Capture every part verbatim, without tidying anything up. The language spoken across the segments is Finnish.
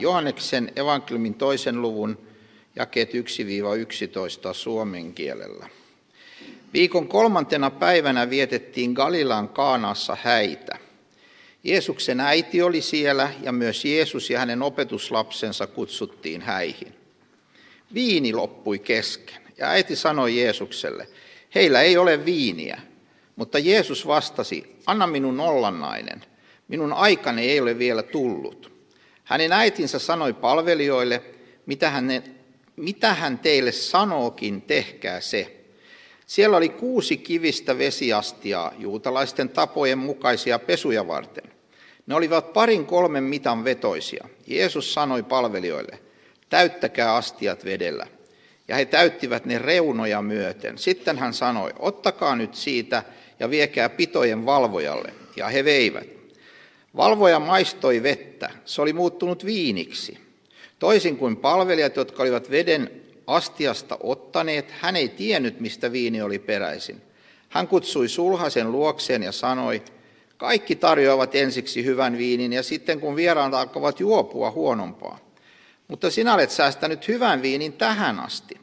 lukemaan Johanneksen evankeliumin toisen luvun jakeet yksi yksitoista suomen kielellä. Viikon kolmantena päivänä vietettiin Galilean Kaanassa häitä. Jeesuksen äiti oli siellä ja myös Jeesus ja hänen opetuslapsensa kutsuttiin häihin. Viini loppui kesken ja äiti sanoi Jeesukselle, heillä ei ole viiniä. Mutta Jeesus vastasi, anna minun olla nainen, minun aikani ei ole vielä tullut. Hänen äitinsä sanoi palvelijoille, mitä hän, mitä hän teille sanookin, tehkää se. Siellä oli kuusi kivistä vesiastiaa juutalaisten tapojen mukaisia pesuja varten. Ne olivat parin kolmen mitan vetoisia. Jeesus sanoi palvelijoille, täyttäkää astiat vedellä. Ja he täyttivät ne reunoja myöten. Sitten hän sanoi, ottakaa nyt siitä ja viekää pitojen valvojalle. Ja he veivät. Valvoja maistoi vettä. Se oli muuttunut viiniksi. Toisin kuin palvelijat, jotka olivat veden astiasta ottaneet, hän ei tiennyt, mistä viini oli peräisin. Hän kutsui sulhasen luokseen ja sanoi, kaikki tarjoavat ensiksi hyvän viinin ja sitten kun vieraat alkavat juopua huonompaa. Mutta sinä olet säästänyt hyvän viinin tähän asti.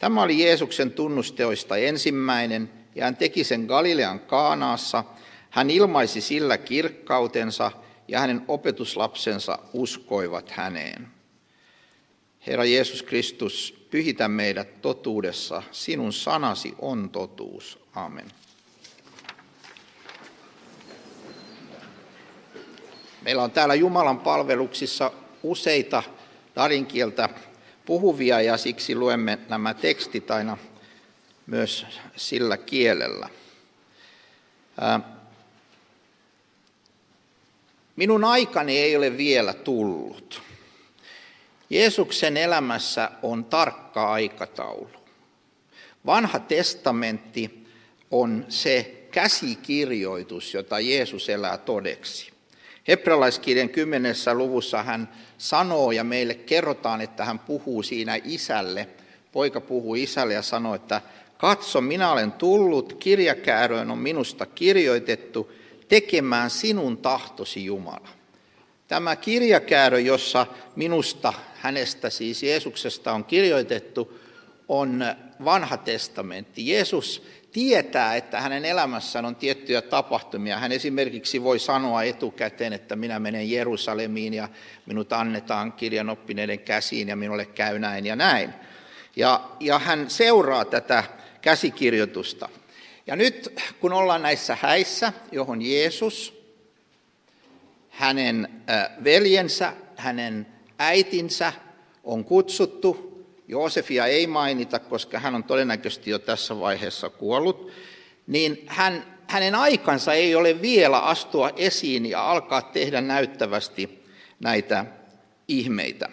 Tämä oli Jeesuksen tunnusteoista ensimmäinen ja hän teki sen Galilean Kaanaassa. Hän ilmaisi sillä kirkkautensa ja hänen opetuslapsensa uskoivat häneen. Herra Jeesus Kristus, pyhitä meidät totuudessa. Sinun sanasi on totuus. Amen. Meillä on täällä Jumalan palveluksissa useita darinkieltä puhuvia ja siksi luemme nämä tekstit aina myös sillä kielellä. Minun aikani ei ole vielä tullut. Jeesuksen elämässä on tarkka aikataulu. Vanha testamentti on se käsikirjoitus, jota Jeesus elää todeksi. Hebrealaiskirjan kymmenessä luvussa hän sanoo ja meille kerrotaan, että hän puhuu siinä isälle. Poika puhuu isälle ja sanoo, että katso, minä olen tullut, kirjakääröön on minusta kirjoitettu, tekemään sinun tahtosi Jumala. Tämä kirjakäärö, jossa minusta, hänestä siis Jeesuksesta on kirjoitettu, on vanha testamentti. Jeesus tietää, että hänen elämässään on tiettyjä tapahtumia. Hän esimerkiksi voi sanoa etukäteen, että minä menen Jerusalemiin ja minut annetaan kirjanoppineiden käsiin ja minulle käy näin ja näin. Ja, ja hän seuraa tätä käsikirjoitusta. Ja nyt kun ollaan näissä häissä, johon Jeesus, hänen veljensä, hänen äitinsä on kutsuttu. Joosefia ei mainita, koska hän on todennäköisesti jo tässä vaiheessa kuollut. Niin hän, hänen aikansa ei ole vielä astua esiin ja alkaa tehdä näyttävästi näitä ihmeitä.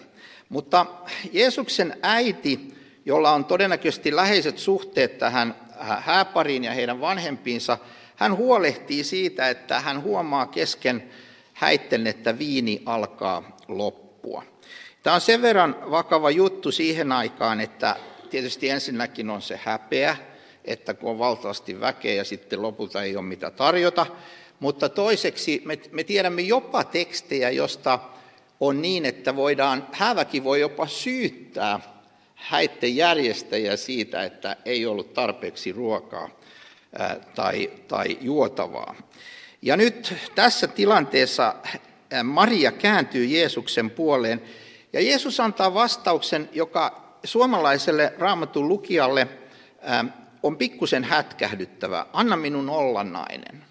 Mutta Jeesuksen äiti, jolla on todennäköisesti läheiset suhteet tähän hääpariin ja heidän vanhempiinsa, hän huolehtii siitä, että hän huomaa kesken häitten, että viini alkaa loppua. Tämä on sen verran vakava juttu siihen aikaan, että tietysti ensinnäkin on se häpeä, että kun on valtavasti väkeä ja sitten lopulta ei ole mitä tarjota. Mutta toiseksi me, me tiedämme jopa tekstejä, josta on niin, että voidaan, hääväki voi jopa syyttää häitten järjestäjä siitä, että ei ollut tarpeeksi ruokaa ää, tai, tai juotavaa. Ja nyt tässä tilanteessa Maria kääntyy Jeesuksen puoleen ja Jeesus antaa vastauksen, joka suomalaiselle Raamatun lukijalle on pikkusen hätkähdyttävä. Anna minun olla nainen.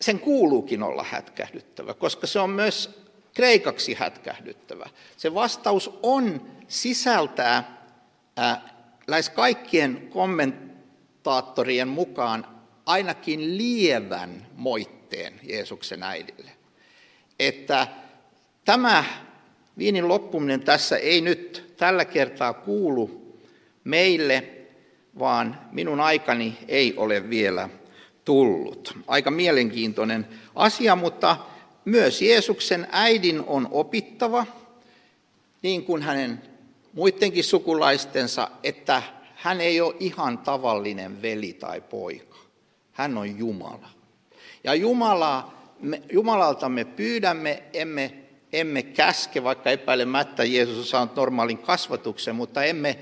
Sen kuuluukin olla hätkähdyttävä, koska se on myös kreikaksi hätkähdyttävä. Se vastaus on sisältää lähes kaikkien kommentaattorien mukaan ainakin lievän moitteen Jeesuksen äidille. Että tämä viinin loppuminen tässä ei nyt tällä kertaa kuulu meille, vaan minun aikani ei ole vielä tullut. Aika mielenkiintoinen asia, mutta myös Jeesuksen äidin on opittava, niin kuin hänen muidenkin sukulaistensa, että hän ei ole ihan tavallinen veli tai poika. Hän on Jumala. Ja Jumala me, Jumalalta me pyydämme, emme, emme käske, vaikka epäilemättä Jeesus on saanut normaalin kasvatuksen, mutta emme,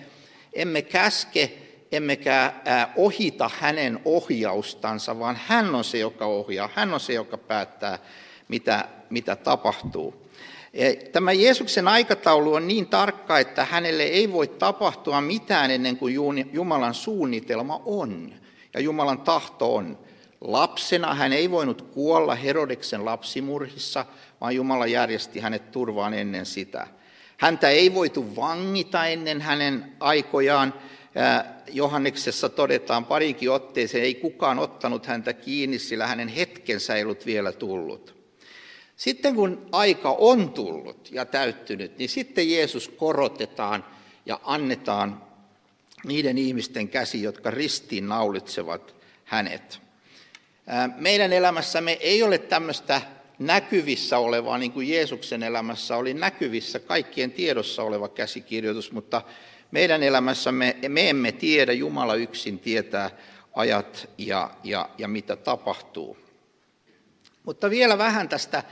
emme käske, emmekä ohita hänen ohjaustansa, vaan hän on se, joka ohjaa, hän on se, joka päättää, mitä, mitä tapahtuu. Tämä Jeesuksen aikataulu on niin tarkka, että hänelle ei voi tapahtua mitään ennen kuin Jumalan suunnitelma on ja Jumalan tahto on. Lapsena hän ei voinut kuolla Herodeksen lapsimurhissa, vaan Jumala järjesti hänet turvaan ennen sitä. Häntä ei voitu vangita ennen hänen aikojaan. Johanneksessa todetaan parikin otteeseen, ei kukaan ottanut häntä kiinni, sillä hänen hetkensä ei ollut vielä tullut. Sitten kun aika on tullut ja täyttynyt, niin sitten Jeesus korotetaan ja annetaan niiden ihmisten käsi, jotka ristiin naulitsevat hänet. Meidän elämässämme ei ole tämmöistä näkyvissä olevaa, niin kuin Jeesuksen elämässä oli näkyvissä kaikkien tiedossa oleva käsikirjoitus, mutta meidän elämässämme me emme tiedä, Jumala yksin tietää ajat ja, ja, ja mitä tapahtuu. Mutta vielä vähän tästä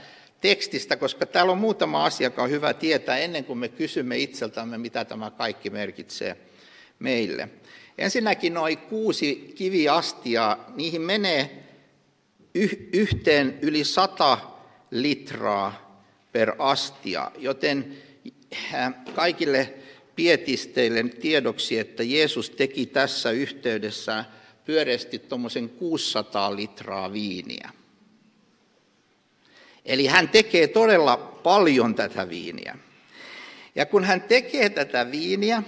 tekstistä, koska täällä on muutama asia, joka on hyvä tietää ennen kuin me kysymme itseltämme, mitä tämä kaikki merkitsee meille. Ensinnäkin noin kuusi kiviastiaa, niihin menee yh- yhteen yli sata litraa per astia, joten kaikille pietisteille tiedoksi, että Jeesus teki tässä yhteydessä pyöreästi tuommoisen kuusisataa litraa viiniä. Eli hän tekee todella paljon tätä viiniä. Ja kun hän tekee tätä viiniä,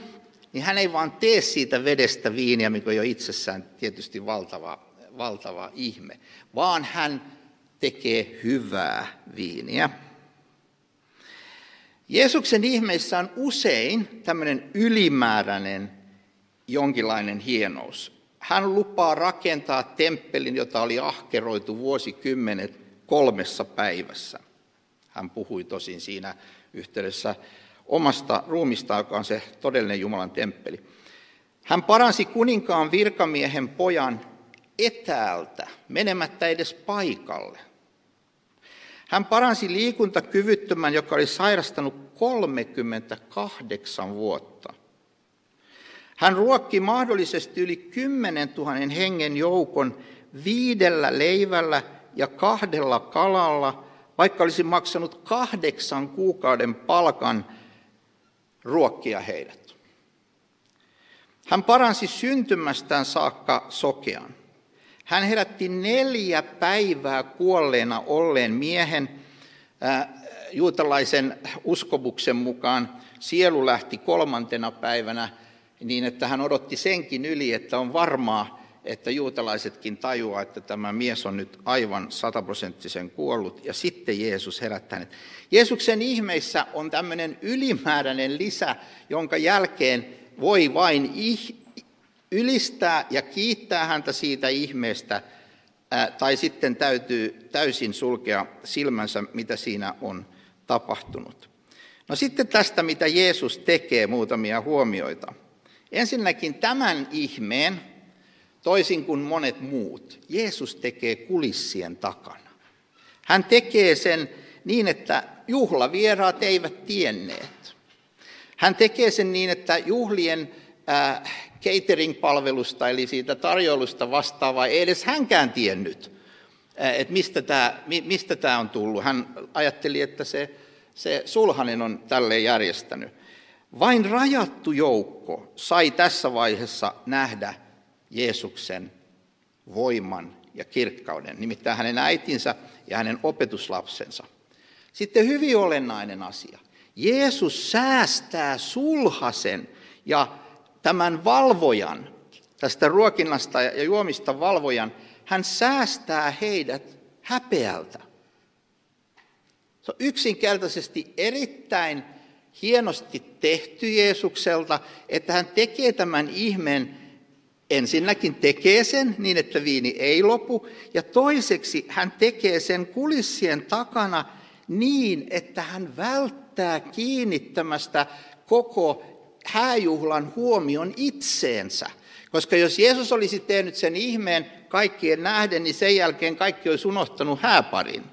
niin hän ei vaan tee siitä vedestä viiniä, mikä on jo itsessään tietysti valtava, valtava ihme, vaan hän tekee hyvää viiniä. Jeesuksen ihmeissä on usein tämmöinen ylimääräinen jonkinlainen hienous. Hän lupaa rakentaa temppelin, jota oli ahkeroitu vuosikymmenet kolmessa päivässä. Hän puhui tosin siinä yhteydessä omasta ruumistaan, joka on se todellinen Jumalan temppeli. Hän paransi kuninkaan virkamiehen pojan etäältä, menemättä edes paikalle. Hän paransi liikuntakyvyttömän, joka oli sairastanut kolmekymmentäkahdeksan vuotta. Hän ruokki mahdollisesti yli kymmenen tuhatta hengen joukon viidellä leivällä ja kahdella kalalla, vaikka olisi maksanut kahdeksan kuukauden palkan ruokkia heidät. Hän paransi syntymästään saakka sokean. Hän herätti neljä päivää kuolleena olleen miehen. Juutalaisen uskomuksen mukaan sielu lähti kolmantena päivänä niin, että hän odotti senkin yli, että on varmaa, että juutalaisetkin tajuaa, että tämä mies on nyt aivan sataprosenttisen kuollut. Ja sitten Jeesus herätti hänet. Jeesuksen ihmeissä on tämmöinen ylimääräinen lisä, jonka jälkeen voi vain ihminen ylistää ja kiittää häntä siitä ihmeestä, tai sitten täytyy täysin sulkea silmänsä, mitä siinä on tapahtunut. No sitten tästä, mitä Jeesus tekee, muutamia huomioita. Ensinnäkin tämän ihmeen, toisin kuin monet muut, Jeesus tekee kulissien takana. Hän tekee sen niin, että juhlavieraat eivät tienneet. Hän tekee sen niin, että juhlien Äh, catering-palvelusta, eli siitä tarjoilusta vastaavaa, ei edes hänkään tiennyt, että mistä tämä, mistä tämä on tullut. Hän ajatteli, että se, se sulhanen on tälleen järjestänyt. Vain rajattu joukko sai tässä vaiheessa nähdä Jeesuksen voiman ja kirkkauden, nimittäin hänen äitinsä ja hänen opetuslapsensa. Sitten hyvin olennainen asia. Jeesus säästää sulhasen ja tämän valvojan, tästä ruokinnasta ja juomista valvojan, hän säästää heidät häpeältä. Se on yksinkertaisesti erittäin hienosti tehty Jeesukselta, että hän tekee tämän ihmeen, ensinnäkin tekee sen niin, että viini ei lopu, ja toiseksi hän tekee sen kulissien takana niin, että hän välttää kiinnittämästä koko hääjuhlan huomion itseensä, koska jos Jeesus olisi tehnyt sen ihmeen kaikkien nähden, niin sen jälkeen kaikki olisi unohtanut hääparin.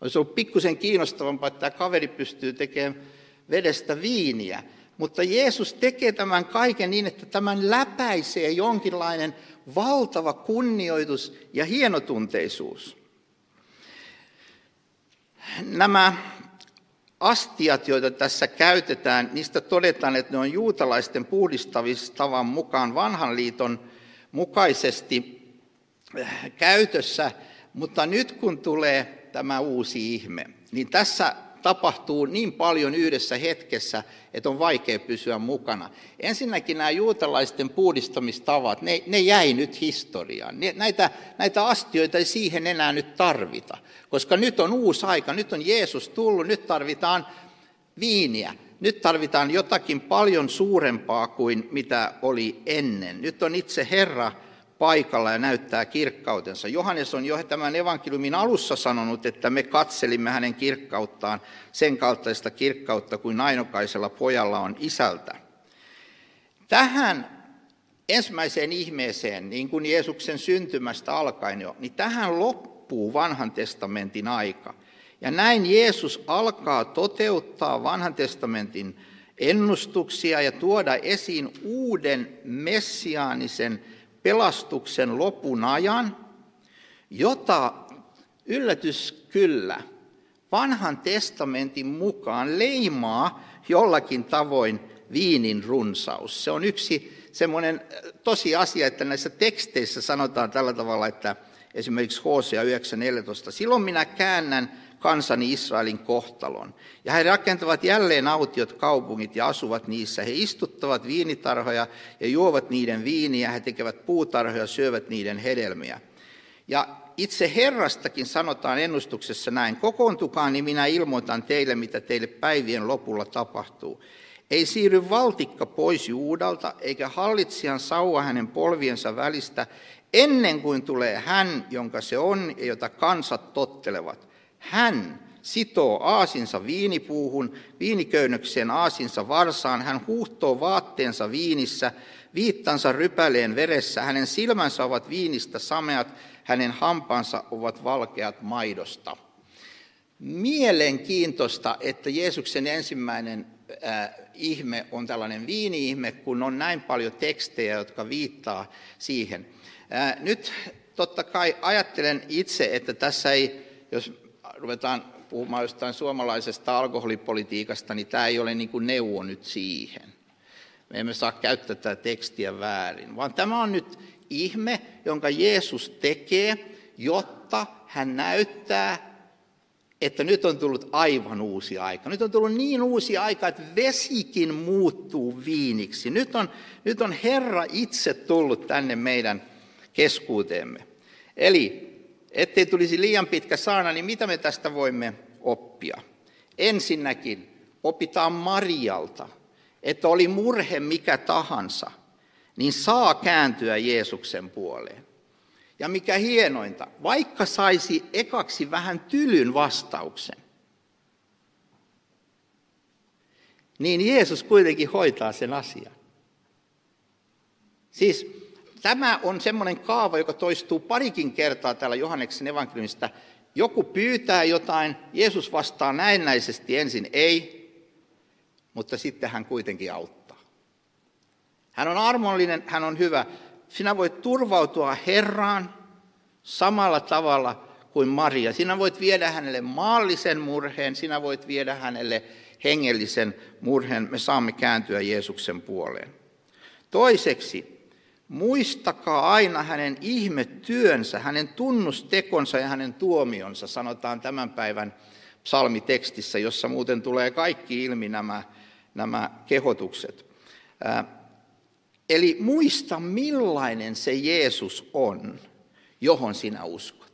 Olisi ollut pikkusen kiinnostavampaa, että tämä kaveri pystyy tekemään vedestä viiniä. Mutta Jeesus tekee tämän kaiken niin, että tämän läpäisee jonkinlainen valtava kunnioitus ja hienotunteisuus. Nämä astiat, joita tässä käytetään, niistä todetaan, että ne on juutalaisten puhdistavistavan mukaan vanhan liiton mukaisesti käytössä. Mutta nyt kun tulee tämä uusi ihme, niin tässä tapahtuu niin paljon yhdessä hetkessä, että on vaikea pysyä mukana. Ensinnäkin nämä juutalaisten puhdistamistavat, ne, ne jäi nyt historiaan. Ne, näitä, näitä astioita ei siihen enää nyt tarvita, koska nyt on uusi aika, nyt on Jeesus tullut, nyt tarvitaan viiniä. Nyt tarvitaan jotakin paljon suurempaa kuin mitä oli ennen. Nyt on itse Herra paikalla ja näyttää kirkkautensa. Johannes on jo tämän evankeliumin alussa sanonut, että me katselimme hänen kirkkauttaan, sen kaltaista kirkkautta kuin ainokaisella pojalla on isältä. Tähän ensimmäiseen ihmeeseen, niin kuin Jeesuksen syntymästä alkaen jo, niin tähän loppuu vanhan testamentin aika. Ja näin Jeesus alkaa toteuttaa vanhan testamentin ennustuksia ja tuoda esiin uuden messiaanisen pelastuksen lopun ajan, jota yllätys kyllä vanhan testamentin mukaan leimaa jollakin tavoin viinin runsaus. Se on yksi semmoinen tosiasia, että näissä teksteissä sanotaan tällä tavalla, että esimerkiksi Hosea yhdeksän neljätoista, silloin minä käännän kansani Israelin kohtalon. Ja he rakentavat jälleen autiot kaupungit ja asuvat niissä. He istuttavat viinitarhoja ja juovat niiden viiniä. He tekevät puutarhoja ja syövät niiden hedelmiä. Ja itse Herrastakin sanotaan ennustuksessa näin. Kokoontukaa, niin minä ilmoitan teille, mitä teille päivien lopulla tapahtuu. Ei siirry valtikka pois Juudalta, eikä hallitsijan sauva hänen polviensa välistä, ennen kuin tulee hän, jonka se on ja jota kansat tottelevat. Hän sitoo aasinsa viinipuuhun, viiniköynnökseen aasinsa varsaan, hän huuhtoo vaatteensa viinissä, viittansa rypäleen veressä, hänen silmänsä ovat viinistä sameat, hänen hampaansa ovat valkeat maidosta. Mielenkiintoista, että Jeesuksen ensimmäinen äh, ihme on tällainen viini-ihme, kun on näin paljon tekstejä, jotka viittaa siihen. Äh, nyt totta kai ajattelen itse, että tässä ei, jos ruvetaan puhumaan jostain suomalaisesta alkoholipolitiikasta, niin tämä ei ole niin kuin neuvo nyt siihen. Me emme saa käyttää tätä tekstiä väärin, vaan tämä on nyt ihme, jonka Jeesus tekee, jotta hän näyttää, että nyt on tullut aivan uusi aika. Nyt on tullut niin uusi aika, että vesikin muuttuu viiniksi. Nyt on, nyt on Herra itse tullut tänne meidän keskuuteemme. Eli ettei tulisi liian pitkä saana, niin mitä me tästä voimme oppia? Ensinnäkin opitaan Marialta, että oli murhe mikä tahansa, niin saa kääntyä Jeesuksen puoleen. Ja mikä hienointa, vaikka saisi ekaksi vähän tylyn vastauksen, niin Jeesus kuitenkin hoitaa sen asian. Siis tämä on semmoinen kaava, joka toistuu parikin kertaa täällä Johanneksen evankeliumista. Joku pyytää jotain, Jeesus vastaa näennäisesti ensin ei, mutta sitten hän kuitenkin auttaa. Hän on armollinen, hän on hyvä. Sinä voit turvautua Herraan samalla tavalla kuin Maria. Sinä voit viedä hänelle maallisen murheen, sinä voit viedä hänelle hengellisen murheen. Me saamme kääntyä Jeesuksen puoleen. Toiseksi, muistakaa aina hänen ihmetyönsä, hänen tunnustekonsa ja hänen tuomionsa, sanotaan tämän päivän psalmitekstissä, jossa muuten tulee kaikki ilmi nämä, nämä kehotukset. Äh, eli muista, millainen se Jeesus on, johon sinä uskot.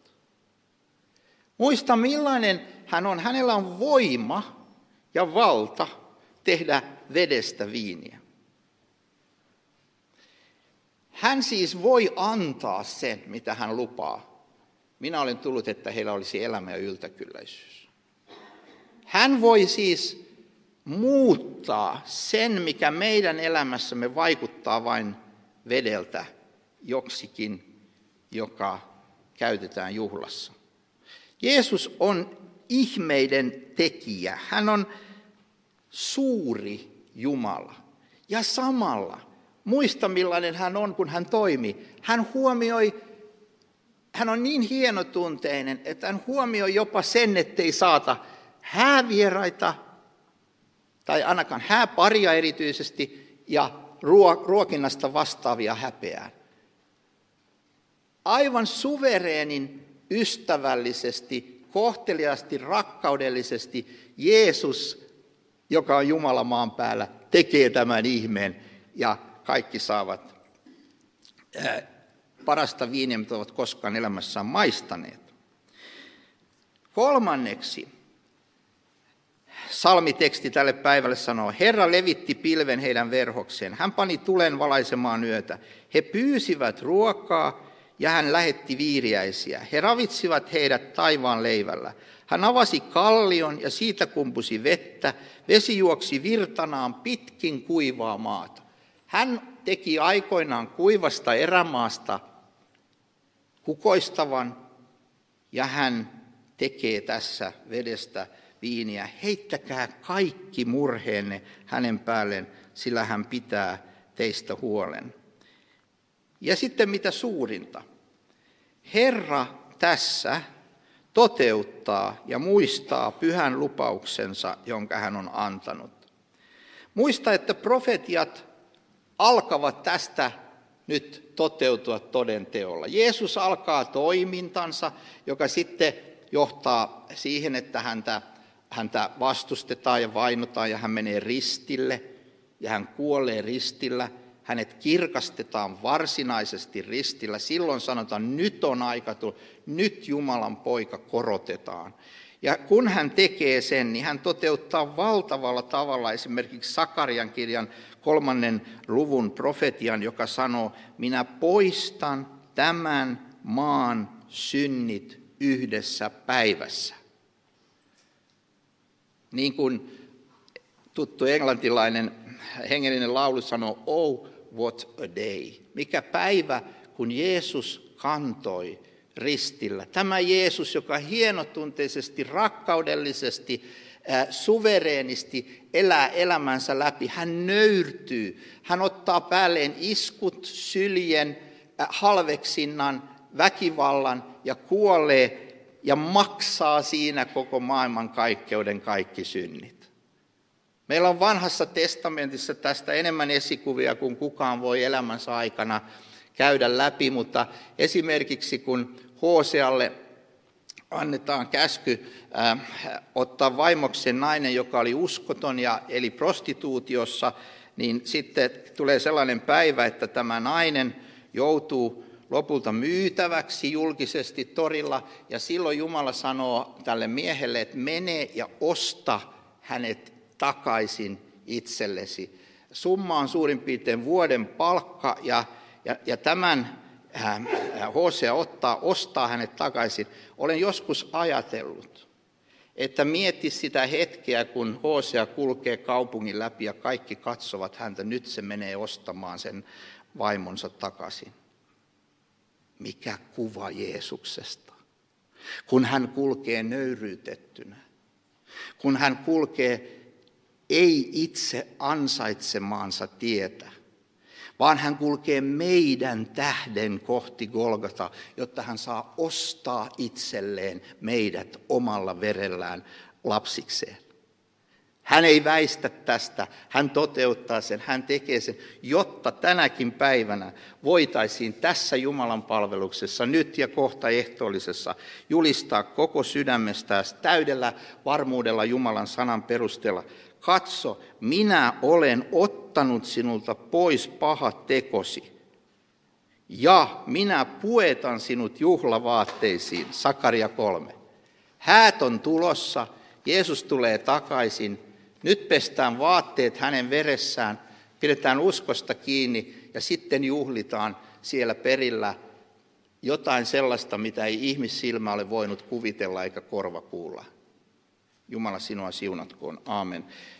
Muista, millainen hän on. Hänellä on voima ja valta tehdä vedestä viiniä. Hän siis voi antaa sen, mitä hän lupaa. Minä olen tullut, että heillä olisi elämä ja yltäkylläisyys. Hän voi siis muuttaa sen, mikä meidän elämässämme vaikuttaa vain vedeltä joksikin, joka käytetään juhlassa. Jeesus on ihmeiden tekijä. Hän on suuri Jumala. Ja samalla, muista millainen hän on, kun hän toimi. Hän huomioi, hän on niin hienotunteinen, että hän huomioi jopa sen, ettei saata häävieraita, tai ainakaan hääparia erityisesti, ja ruokinnasta vastaavia häpeään. Aivan suvereenin, ystävällisesti, kohteliaasti, rakkaudellisesti Jeesus, joka on Jumala maan päällä, tekee tämän ihmeen ja kaikki saavat ää, parasta viiniä, mitä ovat koskaan elämässään maistaneet. Kolmanneksi salmiteksti tälle päivälle sanoo: Herra levitti pilven heidän verhokseen, hän pani tulen valaisemaan yötä. He pyysivät ruokaa ja hän lähetti viiriäisiä. He ravitsivat heidät taivaan leivällä. Hän avasi kallion ja siitä kumpusi vettä. Vesi juoksi virtanaan pitkin kuivaa maata. Hän teki aikoinaan kuivasta erämaasta kukoistavan ja hän tekee tässä vedestä viiniä. Heittäkää kaikki murheenne hänen päälleen, sillä hän pitää teistä huolen. Ja sitten mitä suurinta, Herra tässä toteuttaa ja muistaa pyhän lupauksensa, jonka hän on antanut. Muista, että profetiat alkavat tästä nyt toteutua toden teolla. Jeesus alkaa toimintansa, joka sitten johtaa siihen, että häntä, häntä vastustetaan ja vainotaan ja hän menee ristille ja hän kuolee ristillä. Hänet kirkastetaan varsinaisesti ristillä. Silloin sanotaan, nyt on aika tullut, nyt Jumalan poika korotetaan. Ja kun hän tekee sen, niin hän toteuttaa valtavalla tavalla esimerkiksi Sakarian kirjan kolmannen luvun profetian, joka sanoo, minä poistan tämän maan synnit yhdessä päivässä. Niin kuin tuttu englantilainen hengellinen laulu sanoo, oh, what a day. Mikä päivä, kun Jeesus kantoi ristillä. Tämä Jeesus, joka hienotunteisesti, rakkaudellisesti, suvereenisti elää elämänsä läpi. Hän nöyrtyy. Hän ottaa päälleen iskut, syljen, halveksinnan, väkivallan ja kuolee ja maksaa siinä koko maailman kaikkeuden kaikki synnit. Meillä on vanhassa testamentissa tästä enemmän esikuvia kuin kukaan voi elämänsä aikana käydä läpi, mutta esimerkiksi kun Hosealle annetaan käsky äh, ottaa vaimoksen nainen, joka oli uskoton ja eli prostituutiossa, niin sitten tulee sellainen päivä, että tämä nainen joutuu lopulta myytäväksi julkisesti torilla ja silloin Jumala sanoo tälle miehelle, että mene ja osta hänet takaisin itsellesi. Summa on suurin piirtein vuoden palkka ja, ja, ja tämän äh, Hosea ottaa, ostaa hänet takaisin. Olen joskus ajatellut, että mieti sitä hetkeä, kun Hosea kulkee kaupungin läpi ja kaikki katsovat häntä. Nyt se menee ostamaan sen vaimonsa takaisin. Mikä kuva Jeesuksesta, kun hän kulkee nöyryytettynä, kun hän kulkee ei itse ansaitsemaansa tietä, vaan hän kulkee meidän tähden kohti Golgata, jotta hän saa ostaa itselleen meidät omalla verellään lapsikseen. Hän ei väistä tästä, hän toteuttaa sen, hän tekee sen, jotta tänäkin päivänä voitaisiin tässä Jumalan palveluksessa, nyt ja kohta ehtoollisessa, julistaa koko sydämestään täydellä varmuudella Jumalan sanan perusteella. Katso, minä olen ottanut sinulta pois pahat tekosi ja minä puetan sinut juhlavaatteisiin, Sakaria kolme. Häät on tulossa, Jeesus tulee takaisin, nyt pestään vaatteet hänen veressään, pidetään uskosta kiinni ja sitten juhlitaan siellä perillä jotain sellaista, mitä ei ihmissilmä ole voinut kuvitella eikä korva kuulla. Jumala sinua siunatkoon. Aamen.